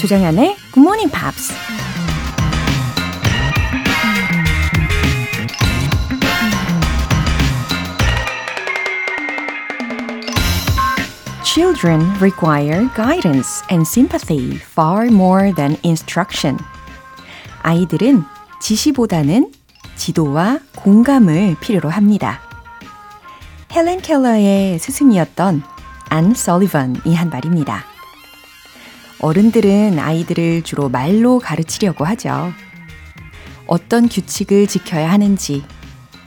조정연의 Good Morning Pops. Children require guidance and sympathy far more than instruction. 아이들은 지시보다는 지도와 공감을 필요로 합니다. 헬렌 켈러의 스승이었던 안 설리번이 한 말입니다. 어른들은 아이들을 주로 말로 가르치려고 하죠. 어떤 규칙을 지켜야 하는지,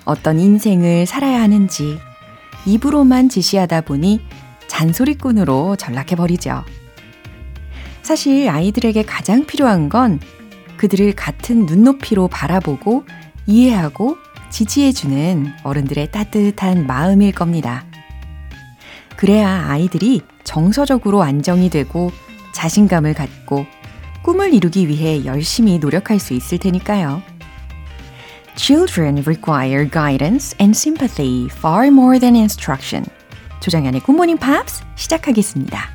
어떤 인생을 살아야 하는지 입으로만 지시하다 보니 잔소리꾼으로 전락해버리죠. 사실 아이들에게 가장 필요한 건 그들을 같은 눈높이로 바라보고 이해하고 지지해주는 어른들의 따뜻한 마음일 겁니다. 그래야 아이들이 정서적으로 안정이 되고 자신감을 갖고 꿈을 이루기 위해 열심히 노력할 수 있을 테니까요. Children require guidance and sympathy far more than instruction. 조정연의 굿모닝 팝스 시작하겠습니다.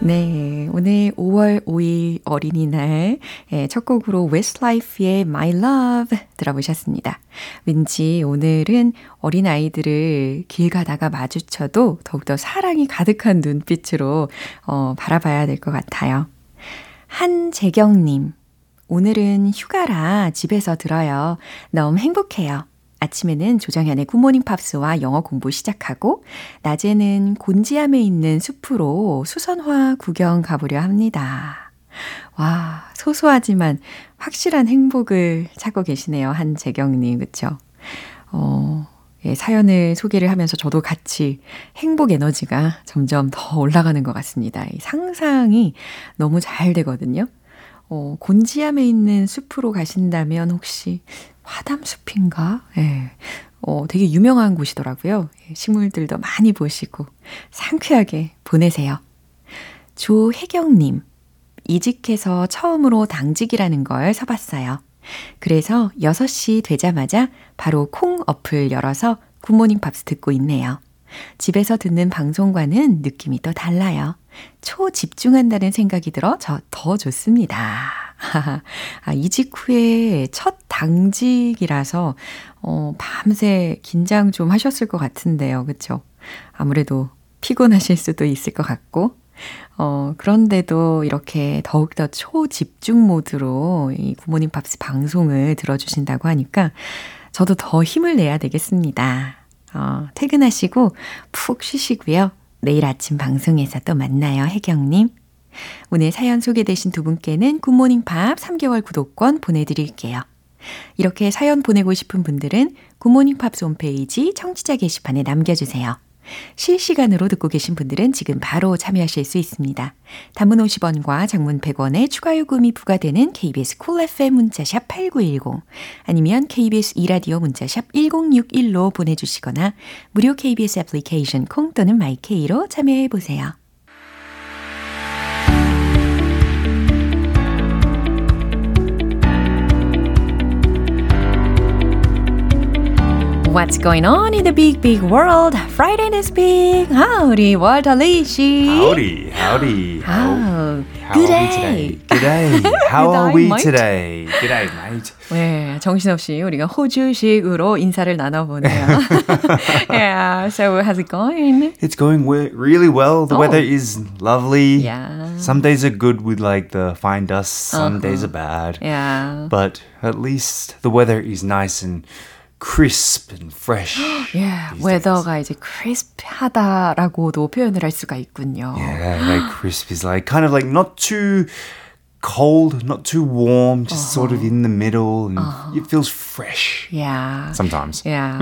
네, 오늘 5월 5일 어린이날 첫 곡으로 웨스트라이프의 My Love 들어보셨습니다. 왠지 오늘은 어린아이들을 길 가다가 마주쳐도 더욱더 사랑이 가득한 눈빛으로 바라봐야 될 것 같아요. 한재경님, 오늘은 휴가라 집에서 들어요. 너무 행복해요. 아침에는 조정현의 굿모닝 팝스와 영어 공부 시작하고 낮에는 곤지암에 있는 숲으로 수선화 구경 가보려 합니다. 와, 소소하지만 확실한 행복을 찾고 계시네요. 한재경님, 그렇죠? 예, 사연을 소개를 하면서 저도 같이 행복 에너지가 점점 더 올라가는 것 같습니다. 이 상상이 너무 잘 되거든요. 곤지암에 있는 숲으로 가신다면 혹시 화담숲인가? 예. 되게 유명한 곳이더라고요. 식물들도 많이 보시고 상쾌하게 보내세요. 조혜경님, 이직해서 처음으로 당직이라는 걸 써봤어요. 그래서 6시 되자마자 바로 콩 어플 열어서 굿모닝 팝스 듣고 있네요. 집에서 듣는 방송과는 느낌이 또 달라요. 초집중한다는 생각이 들어 저 더 좋습니다. 아, 이직 후에 첫 당직이라서 밤새 긴장 좀 하셨을 것 같은데요. 그렇죠? 아무래도 피곤하실 수도 있을 것 같고 그런데도 이렇게 더욱더 초집중 모드로 이 굿모닝 팝스 방송을 들어주신다고 하니까 저도 더 힘을 내야 되겠습니다. 퇴근하시고 푹 쉬시고요. 내일 아침 방송에서 또 만나요, 혜경님. 오늘 사연 소개되신 두 분께는 굿모닝팝 3개월 구독권 보내드릴게요. 이렇게 사연 보내고 싶은 분들은 굿모닝팝 홈페이지 청취자 게시판에 남겨주세요. 실시간으로 듣고 계신 분들은 지금 바로 참여하실 수 있습니다. 단문 50원과 장문 100원의 추가 요금이 부과되는 KBS 쿨 FM 문자샵 8910 아니면 KBS 2라디오 문자샵 1061로 보내주시거나 무료 KBS 애플리케이션 콩 또는 마이케이로 참여해보세요. What's going on in the big, big world? Friday is big. Howdy, Walter Lee. Howdy, howdy. How are we today? G'day. How are we today? G'day, mate. 네, 정신없이 우리가 호주식으로 인사를 나눠보네요. Yeah, so how's it going? It's going really well. The weather is lovely. Yeah. Some days are good with like the fine dust. Some days are bad. Yeah. But at least the weather is nice and crisp and fresh. Yeah, weather가 이제 crisp하다라고도 표현을 할 수가 있군요. Yeah, like crisp is like kind of like not too cold, not too warm, just sort of in the middle and it feels fresh. Yeah. Sometimes. Yeah.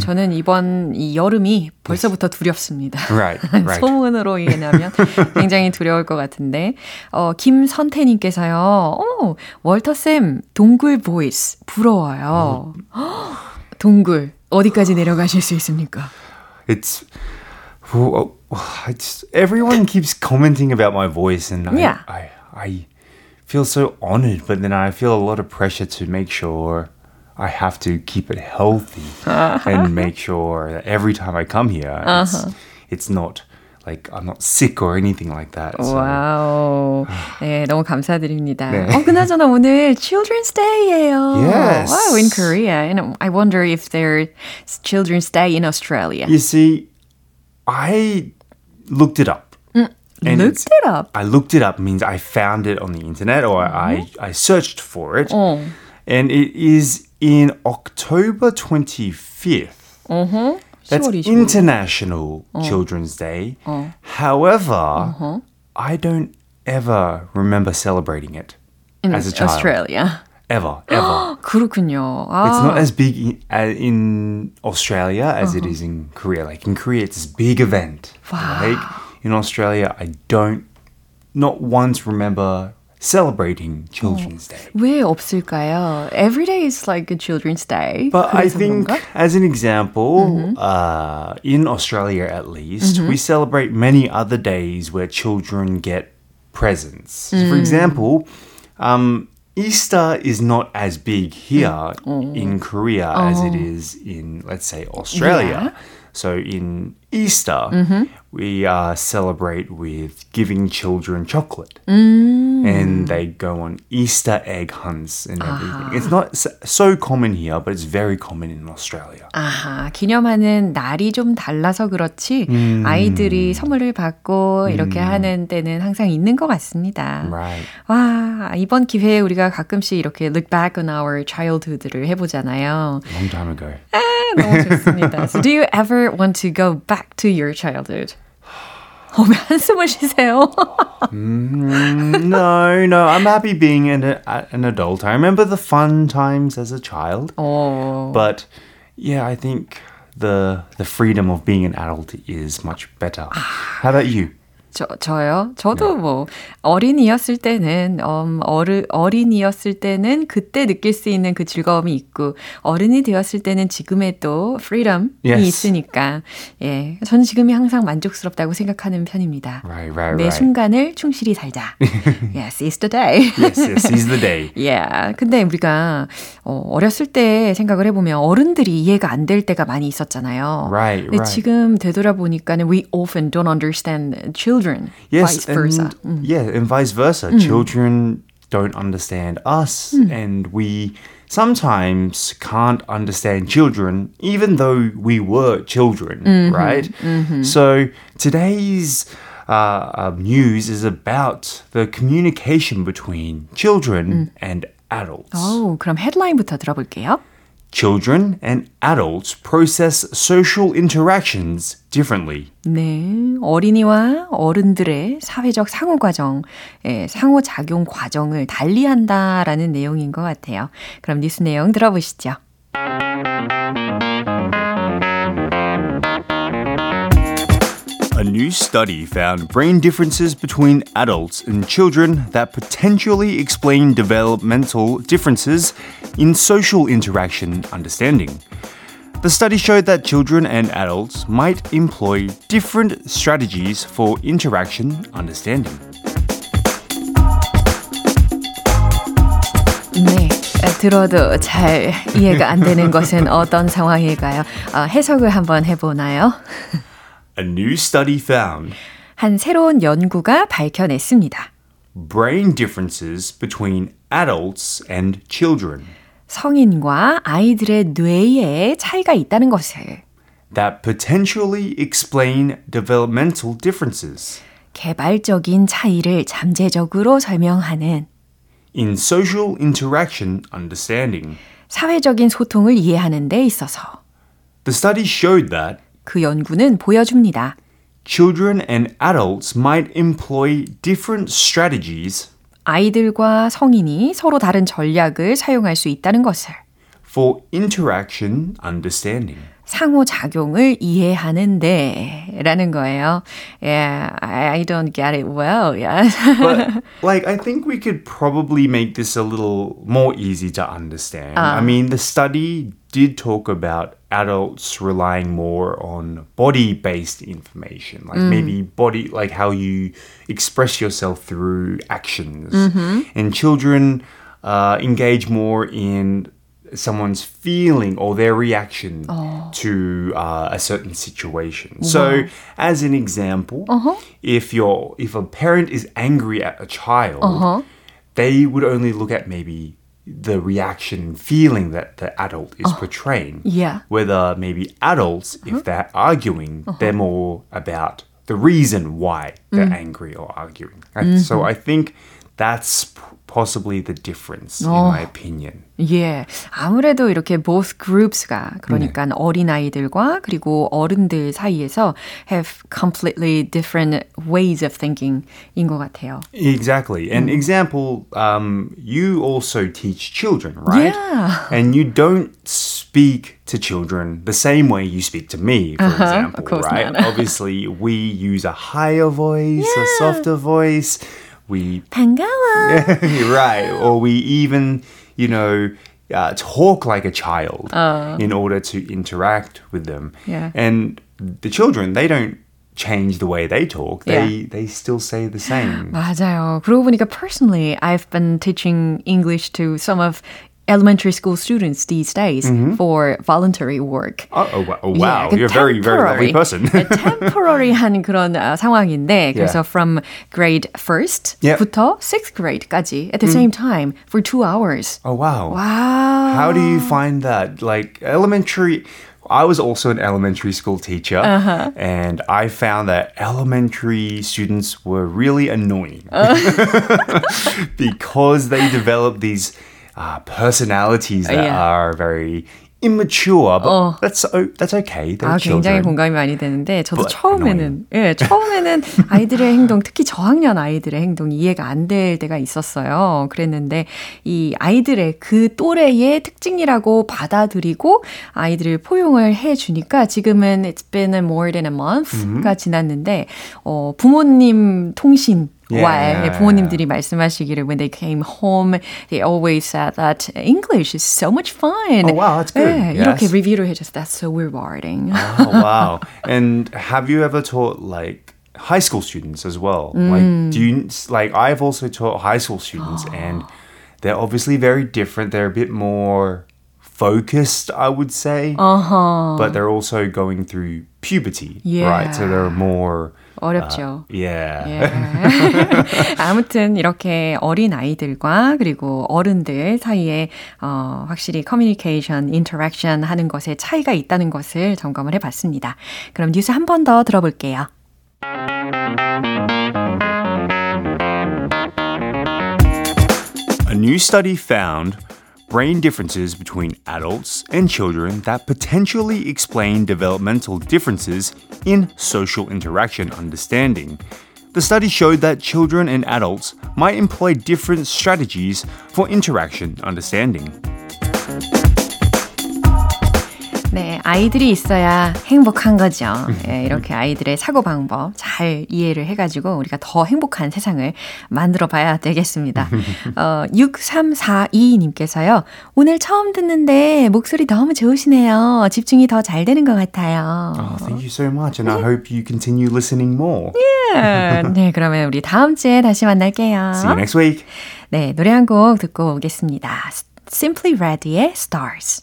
저는 이번 이 여름이 벌써부터 두렵습니다. Right, right. 소문으로 인하면 굉장히 두려울 것 같은데 김선태님께서요. 월터쌤 동굴 보이스 부러워요. 동굴 어디까지 내려가실 수 있습니까? It's everyone keeps commenting about my voice and yeah. I feel so honored, but then I feel a lot of pressure to make sure I have to keep it healthy and make sure that every time I come here, it's not like I'm not sick or anything like that. So. 와우. 네, 너무 감사드립니다. 네. 그나저나 오늘 Children's Day예요. Yes. Wow, in Korea. And I wonder if there's Children's Day in Australia. You see, I looked it up. Looked it up? I looked it up means I found it on the internet or I searched for it. Oh. And it is in October 25th. Uh-huh. That's International Children's Day. However, I don't ever remember celebrating it in as a child. Australia. Ever. 그렇군요. 아. It's not as big in Australia as it is in Korea. Like in Korea, it's this big event. Wow. Like in Australia, I don't, not once remember celebrating Children's Day. 왜 없을까요? Every day is like a Children's Day. But I think, as an example, in Australia at least, we celebrate many other days where children get presents. For example, Easter is not as big here in Korea as it is in, let's say, Australia. Yeah. So in Easter, we celebrate with giving children chocolate. And they go on Easter egg hunts and everything. It's not so common here, but it's very common in Australia. 아하, 기념하는 날이 좀 달라서 그렇지 아이들이 선물을 받고 이렇게 하는 때는 항상 있는 것 같습니다. Right. 와, 이번 기회에 우리가 가끔씩 이렇게 look back on our childhood를 해보잖아요. Long time ago. 아, 너무 좋습니다. So do you ever want to go back to your childhood? 한숨을 쉬세요. No. I'm happy being an adult. I remember the fun times as a child. Oh. But yeah, I think the freedom of being an adult is much better. How about you? 저요? 저도 네. 뭐 어린이였을 때는 어린이였을 때는 그때 느낄 수 있는 그 즐거움이 있고 어른이 되었을 때는 지금의 또 프리덤이 있으니까 예, 저는 지금이 항상 만족스럽다고 생각하는 편입니다. Right. 매 순간을 충실히 살자. Yes, it's the day. Yes, it's the day. Yeah. 근데 우리가 어렸을 때 생각을 해보면 어른들이 이해가 안 될 때가 많이 있었잖아요. Right. 지금 되돌아보니까는 we often don't understand children. Yes, vice versa. Yeah, and vice versa. Children don't understand us, and we sometimes can't understand children, even though we were children, right? So today's news is about the communication between children and adults. 그럼 헤드라인부터 들어볼게요. Children and adults process social interactions differently. 네, 어린이와 어른들의 사회적 상호과정, 상호작용 과정을 달리한다라는 내용인 것 같아요. 그럼 뉴스 내용 들어보시죠. A new study found brain differences between adults and children that potentially explain developmental differences in social interaction understanding. The study showed that children and adults might employ different strategies for interaction understanding. 들어도 잘 이해가 안 되는 것은 어떤 상황일까요? 해석을 한번 해보나요? A new study found. 한 새로운 연구가 밝혀냈습니다. Brain differences between adults and children. 성인과 아이들의 뇌에 차이가 있다는 것을. That potentially explain developmental differences. 개발적인 차이를 잠재적으로 설명하는. In social interaction understanding. 사회적인 소통을 이해하는 데 있어서. The study showed that. 그 연구는 보여줍니다. Children and adults might employ different strategies. 아이들과 성인이 서로 다른 전략을 사용할 수 있다는 것을. For interaction understanding. 상호작용을 이해하는데 라는 거예요. Yeah, I don't get it well. Yeah. But like I think we could probably make this a little more easy to understand. I mean, the study did talk about adults relying more on body-based information, like maybe body, like how you express yourself through actions. And children engage more in someone's feeling or their reaction to a certain situation. Wow. So, as an example, if a parent is angry at a child, they would only look at maybe the reaction feeling that the adult is portraying. Yeah. Whether maybe adults, if they're arguing, they're more about the reason why they're angry or arguing. And so I think that's possibly the difference, in my opinion. 예, 아무래도 이렇게 both groups가 그러니까 어린아이들과 그리고 어른들 사이에서 have completely different ways of thinking 인 것 같아요. Exactly. An example, you also teach children, right? Yeah. And you don't speak to children the same way you speak to me, for example, of course right? Not. Obviously, we use a higher voice, a softer voice. We 반가워. Right. Or we even, you know, talk like a child in order to interact with them. Yeah. And the children, they don't change the way they talk. They still say the same. 맞아요. 그러고 보니까 personally, I've been teaching English to some of elementary school students these days for voluntary work. Oh, wow. Yeah, you're a very, very lovely person. temporary한 그런 상황인데, 그래서 from grade 1st부터 6th grade까지 at the same time for 2 hours. Oh, wow. Wow. How do you find that? Like elementary... I was also an elementary school teacher, and I found that elementary students were really annoying because they developed these... personalities that are very immature, but that's okay. They're children. 굉장히 공감이 많이 되는데 저도 처음에는 아이들의 행동, 특히 저학년 아이들의 행동이 이해가 안 될 때가 있었어요. 그랬는데 이 아이들의 그 또래의 특징이라고 받아들이고 아이들을 포용을 해주니까 지금은 it's been more than a month가 지났는데 부모님 통신 Yeah. 부모님들이 말씀하시기를 when they came home, they always said that English is so much fun. Oh, wow, that's good. 네, yes. 이렇게 리뷰를 해줘서 that's so rewarding. Oh, wow. And have you ever taught like high school students as well? Like, I've also taught high school students and they're obviously very different. They're a bit more focused, I would say. But they're also going through puberty, right? So they're more... 어렵죠. 아무튼 이렇게 어린 아이들과 그리고 어른들 사이에 확실히 커뮤니케이션, 인터랙션 하는 것에 차이가 있다는 것을 점검을 해봤습니다. 그럼 뉴스 한 번 더 들어볼게요. A new study found brain differences between adults and children that potentially explain developmental differences in social interaction understanding. The study showed that children and adults might employ different strategies for interaction understanding. 네, 아이들이 있어야 행복한 거죠. 네, 이렇게 아이들의 사고방법 잘 이해를 해가지고 우리가 더 행복한 세상을 만들어 봐야 되겠습니다. 6342님께서요. 오늘 처음 듣는데 목소리 너무 좋으시네요. 집중이 더 잘 되는 것 같아요. Oh, thank you so much and I hope you continue listening more. Yeah. 네, 그러면 우리 다음 주에 다시 만날게요. See you next week. 네, 노래 한 곡 듣고 오겠습니다. Simply Red의 Stars.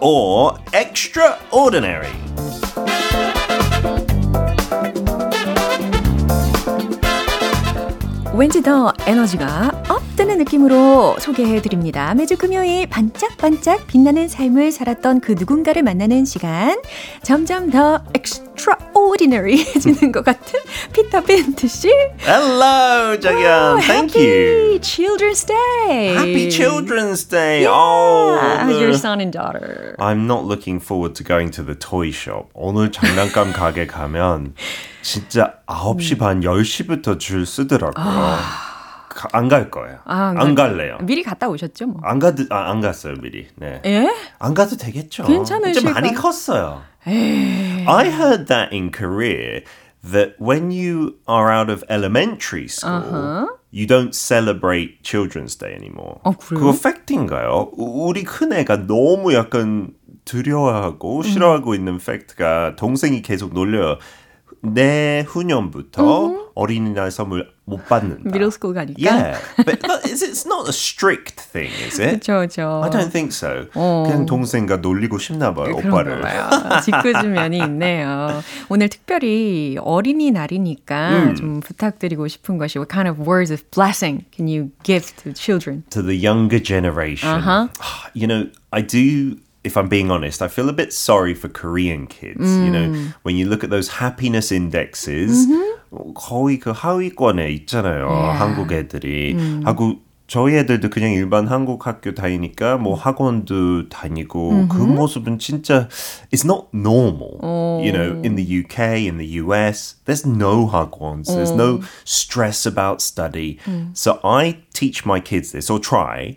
Or extraordinary. 왠지 더 에너지가 업된 빛나는 느낌으로 소개해드립니다. 매주 금요일 반짝반짝 빛나는 삶을 살았던 그 누군가를 만나는 시간, 점점 더 extraordinary해지는 것 같은 피터 팬티씨. Hello, 정연. Thank you. Happy Children's Day. Happy Children's Day. Yeah. Oh, your son and daughter. I'm not looking forward to going to the toy shop. 오늘 장난감 가게 가면 진짜 9시 반, 10시부터 줄 쓰더라고요. 안 갈 거예요. 아, 안 갈래요. 미리 갔다 오셨죠? 뭐. 안 갔어요, 미리. 네. 예? 안 가도 되겠죠. 괜찮으실까요? 좀 많이 컸어요. 에이. I heard that in Korea that when you are out of elementary school, uh-huh. you don't celebrate Children's Day anymore. 아, 그래요? 그거 팩트인가요? 우리 큰애가 너무 약간 두려워하고 싫어하고 있는 팩트가 동생이 계속 놀려요. 내 후년부터 어린이날 선물 못 받는다. 미들스쿨 가니까. Yeah, but it's not a strict thing, is it? 그렇죠. I don't think so. 그냥 동생과 놀리고 싶나 봐요, 오빠를. 짓궂으면이 있네요. 오늘 특별히 어린이날이니까 좀 부탁드리고 싶은 것이 What kind of words of blessing can you give to children? To the younger generation. Uh-huh. You know, I do... If I'm being honest, I feel a bit sorry for Korean kids. You know, when you look at those happiness indexes, 거의 그 하위권에 있잖아요. Yeah. 한국 애들이. 하고 저희 애들도 그냥 일반 한국 학교 다니니까 뭐 학원도 다니고 그 모습은 진짜 it's not normal. Oh. You know, in the UK, in the US, there's no 학원s. There's no stress about study. So I teach my kids this, or try.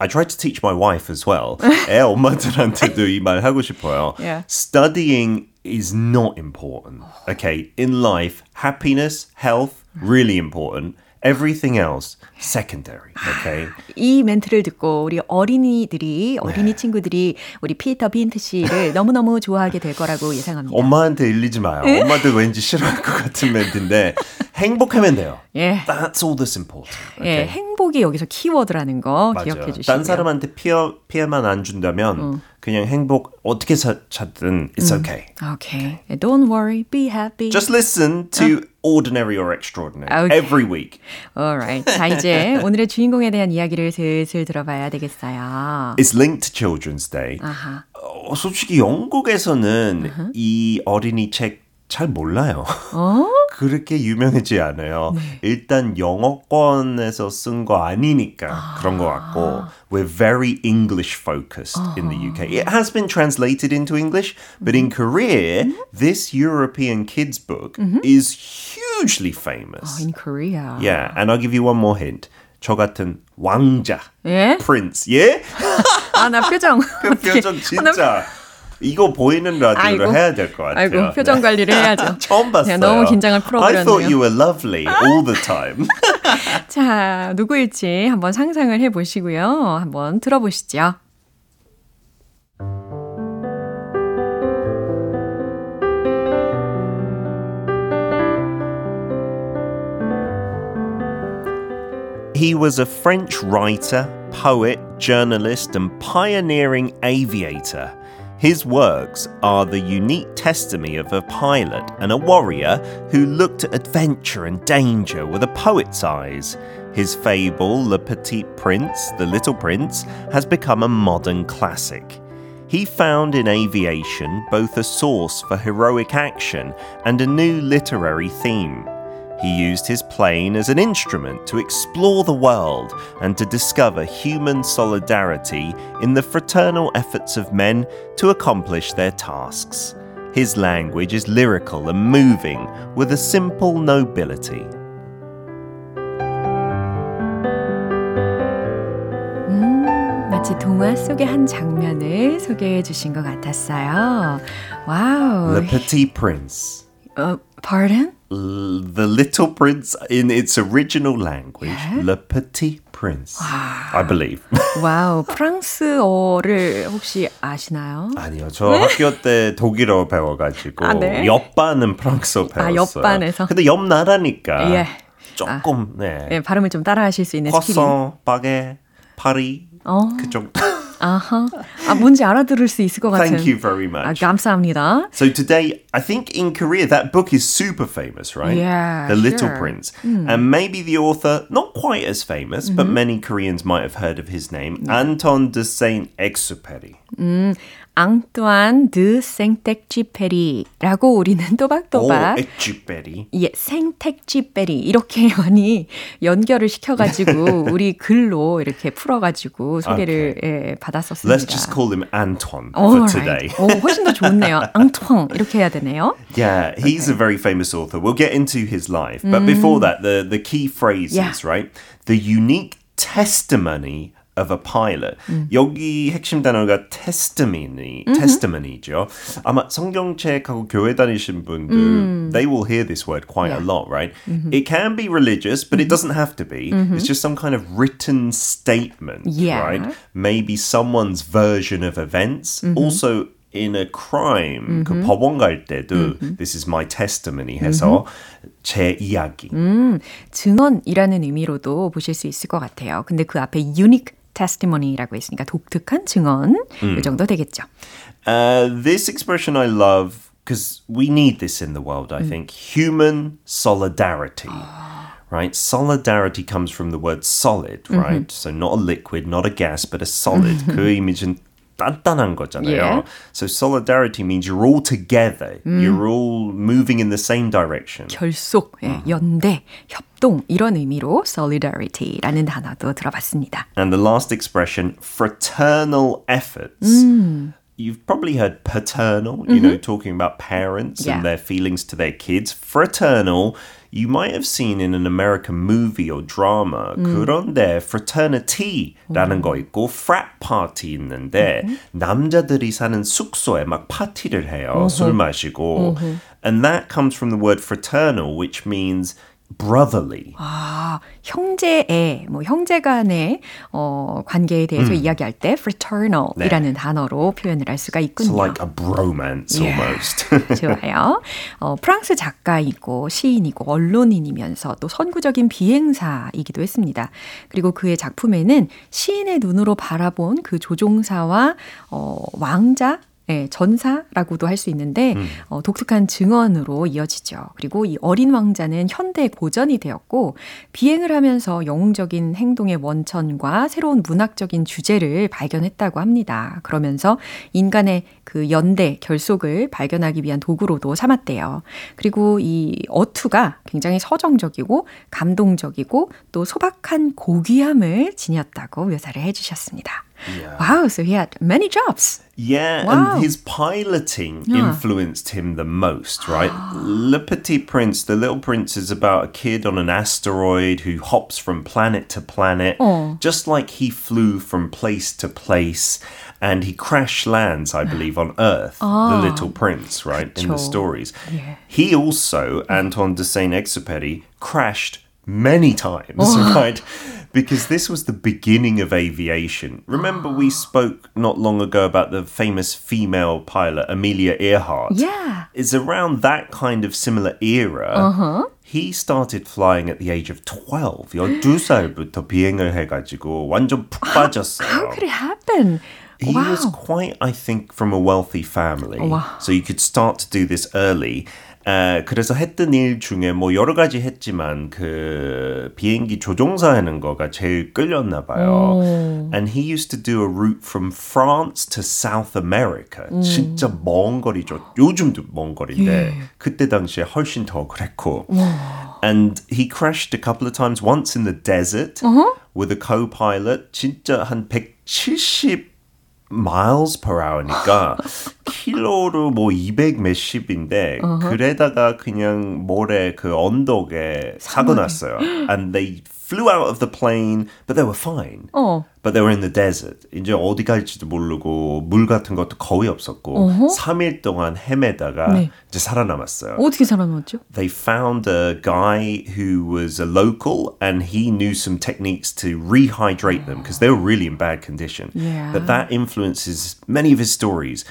I try to teach my wife as well. 애 엄마들한테도 이 말 하고 싶어요. Yeah. Studying is not important. Okay, in life, happiness, health, really important. Everything else, secondary, okay? 이 멘트를 듣고 우리 어린이들이, 어린이 친구들이 우리 피터 빈트 씨를 너무너무 좋아하게 될 거라고 예상합니다. 엄마한테 일리지 마요. 엄마도 왠지 싫어할 것 같은 멘트인데 행복하면 돼요. 예. That's all that's important. Okay? 예, 행복이 여기서 키워드라는 거 맞아요. 기억해 주시고요. 딴 사람한테 피해만 안 준다면 그냥 행복 어떻게 찾든 it's okay. Okay. Okay. Don't worry, be happy. Just listen to ordinary or extraordinary okay. every week. All right. 자, 이제 오늘의 주인공에 대한 이야기를 슬슬 들어봐야 되겠어요. It's linked to Children's Day. Uh-huh. 솔직히 영국에서는 uh-huh. 이 어린이 책 잘 몰라요. 그렇게 유명하지 않아요. 네. 일단 영어권에서 쓴 거 아니니까 그런 거 같고 We're very English focused in the UK. It has been translated into English, but in Korea, this European kids book is hugely famous. Oh, in Korea. Yeah, and I'll give you one more hint. 저 같은 왕자, 예? Prince, 예? 아, 나 표정. 그 표정 진짜. 이거 보이는 라디오로 해야 될 것 같아요. 아이고, 표정 관리를 해야죠. 처음 봤어요. 너무 긴장을 풀어버렸네요. I thought you were lovely all the time. 자, 누구일지 한번 상상을 해보시고요. 한번 들어보시죠. He was a French writer, poet, journalist, and pioneering aviator. His works are the unique testimony of a pilot and a warrior who looked at adventure and danger with a poet's eyes. His fable, Le Petit Prince, The Little Prince, has become a modern classic. He found in aviation both a source for heroic action and a new literary theme. He used his plane as an instrument to explore the world and to discover human solidarity in the fraternal efforts of men to accomplish their tasks. His language is lyrical and moving, with a simple nobility. 마치 동화 속의 한 장면을 소개해 주신 것 같았어요. 와우. Le Petit Prince. Pardon? The Little Prince in its original language, yeah? Le Petit Prince, wow. I believe. 와우, 프랑스어를 혹시 아시나요? 아니요, 저 학교 때 독일어 배워가지고 아, 네? 옆반은 프랑스어 배웠어요. 아, 옆반에서? 근데 옆 나라니까 예. 조금, 아, 네. 네. 발음을 좀 따라하실 수 있는 스킬이. 커서, 바게, 파리, 그쪽. 아하. 아, 뭔지 알아들을 수 있을 것 같은. Thank you very much. 아, 감사합니다. So today, I think in Korea, that book is super famous, right? Yeah, The Little sure. Prince. And maybe the author, not quite as famous, but many Koreans might have heard of his name, Antoine de Saint-Exupéry. 앙뚜안 드 생텍쥐페리라고 우리는 또박또박 엑쥐페리 예, 생텍쥐페리 이렇게 많이 연결을 시켜가지고 우리 글로 이렇게 풀어가지고 소개를 okay. 예, 받았었습니다. Let's just call him Anton for today. 오, 훨씬 더 좋네요. 앙뚜안 이렇게 해야 되네요. Yeah, he's okay. a very famous author. We'll get into his life. But before that, the key phrases, yeah. right? The unique testimony of a pilot. 여기 핵심 단어가 testimony, testimony죠. 아마 성경책하고 교회 다니신 분들, they will hear this word quite yeah. a lot, right? It can be religious, but it doesn't have to be. It's just some kind of written statement, yeah. right? Maybe someone's version of events. Also, in a crime, 그 법원 갈 때도 this is my testimony 해서 제 이야기. 증언이라는 의미로도 보실 수 있을 것 같아요. 근데 그 앞에 unique testimony라고 했으니까 독특한 증언 이 정도 되겠죠. This expression I love because we need this in the world, I think. Human solidarity. Right? Solidarity comes from the word solid, right? So not a liquid, not a gas, but a solid. 그 이미지는 단단한 거잖아요. Yeah. So solidarity means you're all together. You're all moving in the same direction. 결속, 연대, 협동 이런 의미로 solidarity라는 단어도 들어봤습니다. And the last expression, fraternal efforts. You've probably heard paternal, you know, talking about parents yeah. and their feelings to their kids. Fraternal, you might have seen in an American movie or drama. 그런데 fraternity라는 거 있고 frat party 있는데 남자들이 사는 숙소에 막 파티를 해요. 술 마시고. And that comes from the word fraternal, which means brotherly. 아, 형제의, 뭐 형제 간의 관계에 대해서 이야기할 때 fraternal이라는 네. 단어로 표현을 할 수가 있군요. It's like a bromance yeah. almost. 좋아요. 프랑스 작가이고 시인이고 언론인이면서 또 선구적인 비행사이기도 했습니다. 그리고 그의 작품에는 시인의 눈으로 바라본 그 조종사와 왕자, 네, 전사라고도 할 수 있는데 독특한 증언으로 이어지죠. 그리고 이 어린 왕자는 현대 고전이 되었고 비행을 하면서 영웅적인 행동의 원천과 새로운 문학적인 주제를 발견했다고 합니다. 그러면서 인간의 그 연대, 결속을 발견하기 위한 도구로도 삼았대요. 그리고 이 어투가 굉장히 서정적이고 감동적이고 또 소박한 고귀함을 지녔다고 묘사를 해주셨습니다. Yeah. Wow, so he had many jobs. Yeah, wow. and his piloting influenced him the most, right? Le Petit Prince, The Little Prince is about a kid on an asteroid who hops from planet to planet, just like he flew from place to place, and he crash lands, I believe, on Earth, The Little Prince, right, in the stories. Yeah. He also, Antoine de Saint-Exupéry, crashed many times, right? Because this was the beginning of aviation. Remember, we spoke not long ago about the famous female pilot, Amelia Earhart. Yeah. It's around that kind of similar era. He started flying at the age of 12. 12살부터 비행을 해가지고 완전 푹 빠졌어요. How could it happen? He was quite, I think, from a wealthy family. Wow. So you could start to do this early. 그래서 했던 일 중에 뭐 여러 가지 했지만 그 비행기 조종사 하는 거가 제일 끌렸나 봐요. And he used to do a route from France to South America. 진짜 먼 거리죠. 요즘도 먼 거리인데 그때 당시에 훨씬 더 그랬고. And he crashed a couple of times, once in the desert with a co-pilot. 진짜 한 170 miles per hour니까 킬로로 뭐 200 몇십인데 그래다가 그냥 모래 그 언덕에 사고 났어요. And they flew out of the plane, but they were fine. But they were in the desert. 이제 어디 갈지도 모르고 물 같은 것도 거의 없었고 3일 동안 헤매다가 네. 이제 살아남았어요. 어떻게 살아남았죠? They found a guy who was a local and he knew some techniques to rehydrate them because they were really in bad condition. Yeah. But that influences many of his stories.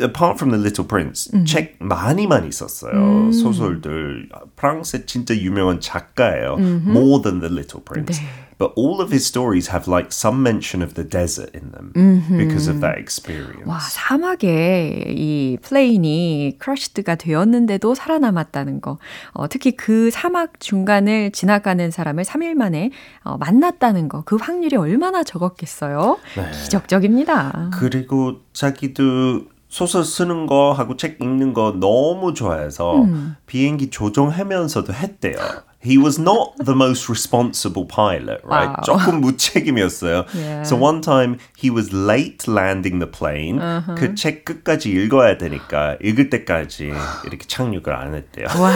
Apart from The Little Prince, 책 많이 썼어요. 소설들. 프랑스의 진짜 유명한 작가예요. More than The Little Prince. 네. But all of his stories have like some mention of the desert in them mm-hmm. because of that experience. 와, 사막에 이 플레인이 크러시드가 되었는데도 살아남았다는 거. 특히 그 사막 중간을 지나가는 사람을 3일 만에 만났다는 거. 그 확률이 얼마나 적었겠어요? 네. 기적적입니다. 그리고 자기도 소설 쓰는 거 하고 책 읽는 거 너무 좋아해서 비행기 조종하면서도 했대요. He was not the most responsible pilot, right? Wow. 조금 무책임이었어요. Yeah. So one time he was late landing the plane. Uh-huh. 그 책 끝까지 읽어야 되니까 읽을 때까지 이렇게 착륙을 안 했대요. 와,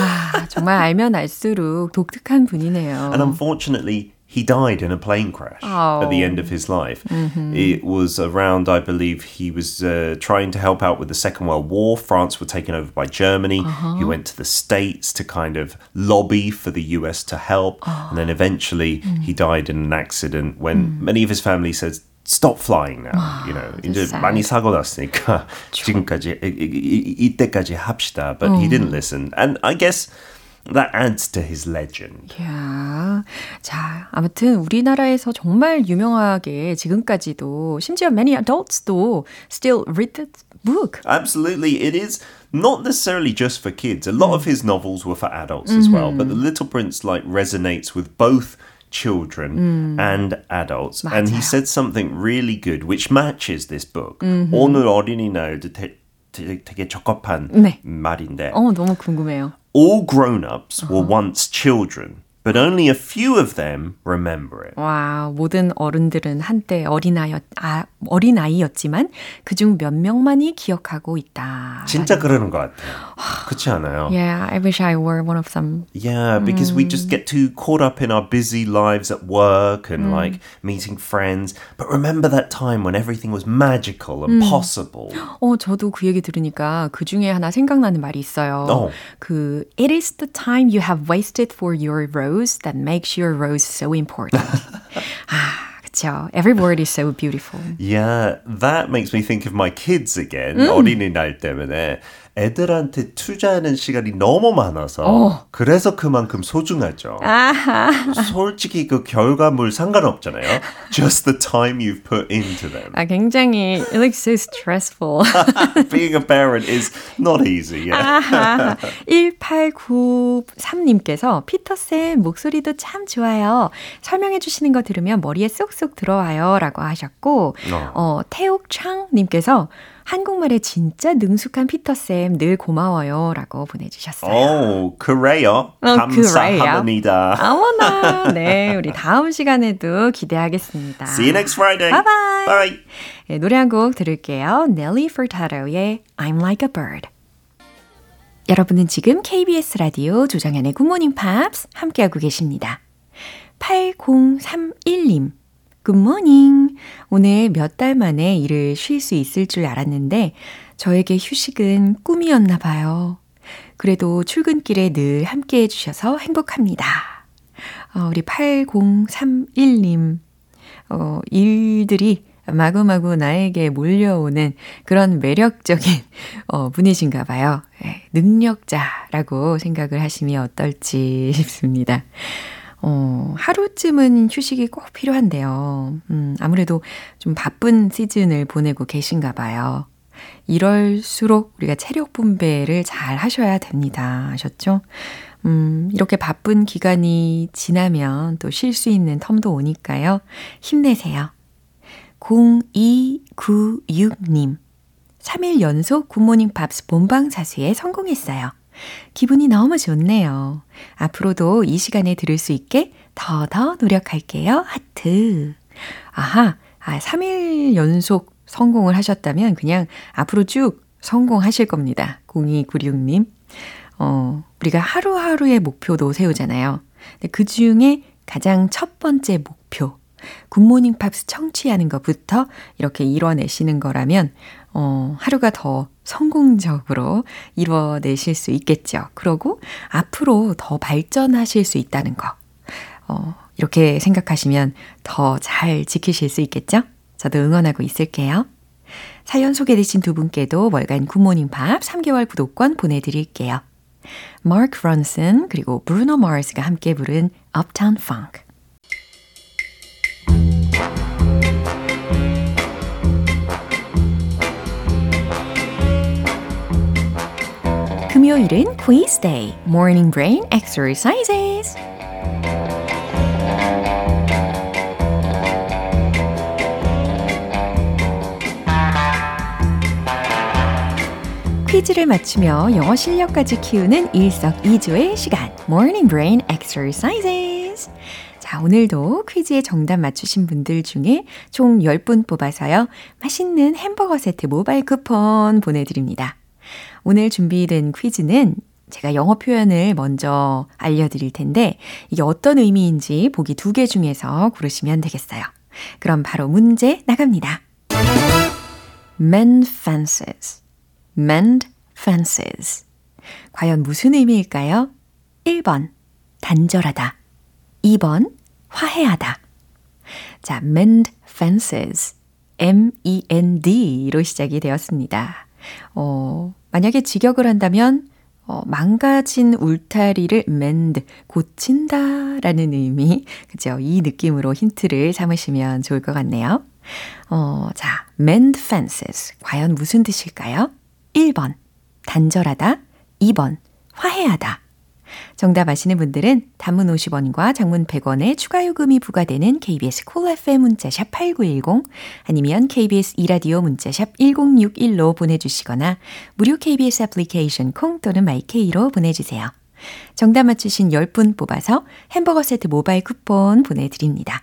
정말 알면 알수록 독특한 분이네요. And unfortunately, he died in a plane crash at the end of his life. Mm-hmm. It was around, I believe, he was trying to help out with the Second World War. France were taken over by Germany. Uh-huh. He went to the States to kind of lobby for the US to help. Uh-huh. And then eventually he died in an accident when many of his family says, stop flying now. Wow, you know, 이제 sad. 많이 사고 났으니까 지금까지, 이때까지 합시다. But he didn't listen. And I guess... That adds to his legend. Yeah. 자, 아무튼 우리나라에서 정말 유명하게 지금까지도 심지어 many adults도 still read the book. Absolutely. It is not necessarily just for kids. A lot of his novels were for adults as well. But The Little Prince like resonates with both children and adults. 맞아요. And he said something really good which matches this book. 오늘 어린이날도 되게 적합한 네. 말인데. 너무 궁금해요. All grown-ups were once children, but only a few of them remember it. 와, 모든 어른들은 한때 어린아이였지만 그중 몇 명만이 기억하고 있다. 진짜 그러는 것 같아요. 그렇지 않아요? Yeah, I wish I were one of them. Yeah, because we just get too caught up in our busy lives at work and like meeting friends. But remember that time when everything was magical and possible. 저도 그 얘기 들으니까 그 중에 하나 생각나는 말이 있어요. 그 It is the time you have wasted for your rose that makes your rose so important. 그렇죠. Every word is so beautiful. Yeah, that makes me think of my kids again. 어린이날 때문에. 애들한테 투자하는 시간이 너무 많아서 그래서 그만큼 소중하죠. 아하. 솔직히 그 결과물 상관없잖아요. Just the time you've put into them. 아, 굉장히 it looks so stressful. Being a parent is not easy. Yeah. 1893님께서 피터쌤 목소리도 참 좋아요. 설명해 주시는 거 들으면 머리에 쏙쏙 들어와요 라고 하셨고 태옥창님께서 한국말에 진짜 능숙한 피터쌤 늘 고마워요 라고 보내주셨어요. 그래요? 감사합니다. 어머나. 네, 우리 다음 시간에도 기대하겠습니다. See you next Friday. Bye-bye. Bye. 네, 노래 한 곡 들을게요. Nelly Furtado의 I'm Like a Bird. 여러분은 지금 KBS 라디오 조정현의 굿모닝 팝스 함께하고 계십니다. 8031님. 굿모닝! 오늘 몇 달 만에 일을 쉴 수 있을 줄 알았는데 저에게 휴식은 꿈이었나 봐요. 그래도 출근길에 늘 함께해 주셔서 행복합니다. 우리 8031님, 일들이 마구마구 나에게 몰려오는 그런 매력적인 분이신가 봐요. 능력자라고 생각을 하시면 어떨지 싶습니다. 하루쯤은 휴식이 꼭 필요한데요. 아무래도 좀 바쁜 시즌을 보내고 계신가 봐요. 이럴수록 우리가 체력 분배를 잘 하셔야 됩니다. 아셨죠? 이렇게 바쁜 기간이 지나면 또 쉴 수 있는 텀도 오니까요. 힘내세요. 0296님. 3일 연속 굿모닝 팝스 본방사수에 성공했어요. 기분이 너무 좋네요. 앞으로도 이 시간에 들을 수 있게 더더 노력할게요. 하트. 아하, 3일 연속 성공을 하셨다면 그냥 앞으로 쭉 성공하실 겁니다. 0296님. 우리가 하루하루의 목표도 세우잖아요. 근데 그 중에 가장 첫 번째 목표, 굿모닝 팝스 청취하는 것부터 이렇게 이뤄내시는 거라면 하루가 더 성공적으로 이뤄내실 수 있겠죠. 그러고 앞으로 더 발전하실 수 있다는 거. 이렇게 생각하시면 더 잘 지키실 수 있겠죠. 저도 응원하고 있을게요. 사연 소개되신 두 분께도 월간 굿모닝팝 3개월 구독권 보내드릴게요. Mark Ronson 그리고 Bruno Mars가 함께 부른 Uptown Funk. 금요일은 quiz day, morning brain exercises. 퀴즈를 맞추며 영어 실력까지 키우는 일석이조의 시간, morning brain exercises. 자, 오늘도 퀴즈에 정답 맞추신 분들 중에 총 10분 뽑아서요. 맛있는 햄버거 세트 모바일 쿠폰 보내드립니다. 오늘 준비된 퀴즈는 제가 영어 표현을 먼저 알려드릴 텐데 이게 어떤 의미인지 보기 2개 중에서 고르시면 되겠어요. 그럼 바로 문제 나갑니다. Mend fences, mend fences. 과연 무슨 의미일까요? 1번, 단절하다. 2번, 화해하다. 자, mend fences, M-E-N-D로 시작이 되었습니다. 만약에 직역을 한다면 망가진 울타리를 mend, 고친다 라는 의미, 그죠? 이 느낌으로 힌트를 삼으시면 좋을 것 같네요. 자, mend fences, 과연 무슨 뜻일까요? 1번, 단절하다. 2번, 화해하다. 정답 아시는 분들은 단문 50원과 장문 100원의 추가 요금이 부과되는 KBS Cool FM 문자샵 8910 아니면 KBS 이라디오 문자샵 1061로 보내주시거나 무료 KBS 애플리케이션 콩 또는 마이케이로 보내주세요. 정답 맞추신 10분 뽑아서 햄버거 세트 모바일 쿠폰 보내드립니다.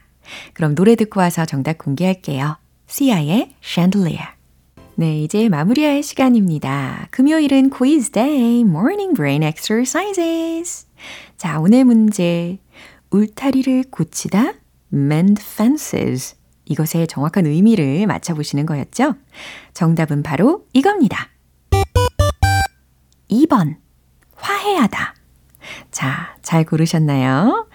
그럼 노래 듣고 와서 정답 공개할게요. Sia의 Chandelier. 네, 이제 마무리할 시간입니다. 금요일은 quiz day, morning brain exercises. 자, 오늘 문제. 울타리를 고치다, mend fences. 이것의 정확한 의미를 맞춰보시는 거였죠? 정답은 바로 이겁니다. 2번, 화해하다. 자, 잘 고르셨나요?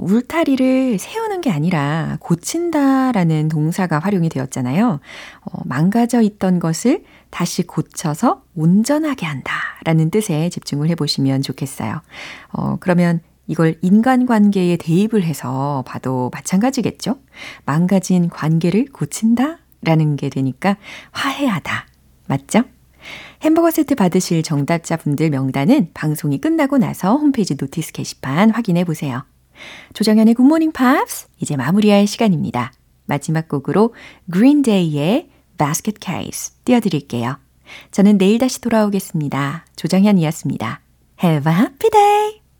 울타리를 세우는 게 아니라 고친다라는 동사가 활용이 되었잖아요. 망가져 있던 것을 다시 고쳐서 온전하게 한다라는 뜻에 집중을 해보시면 좋겠어요. 그러면 이걸 인간관계에 대입을 해서 봐도 마찬가지겠죠? 망가진 관계를 고친다라는 게 되니까 화해하다. 맞죠? 햄버거 세트 받으실 정답자분들 명단은 방송이 끝나고 나서 홈페이지 노티스 게시판 확인해 보세요. 조정현의 굿모닝 팝스 이제 마무리할 시간입니다. 마지막 곡으로 Green Day의 Basket Case 띄워드릴게요. 저는 내일 다시 돌아오겠습니다. 조정현이었습니다. Have a happy day!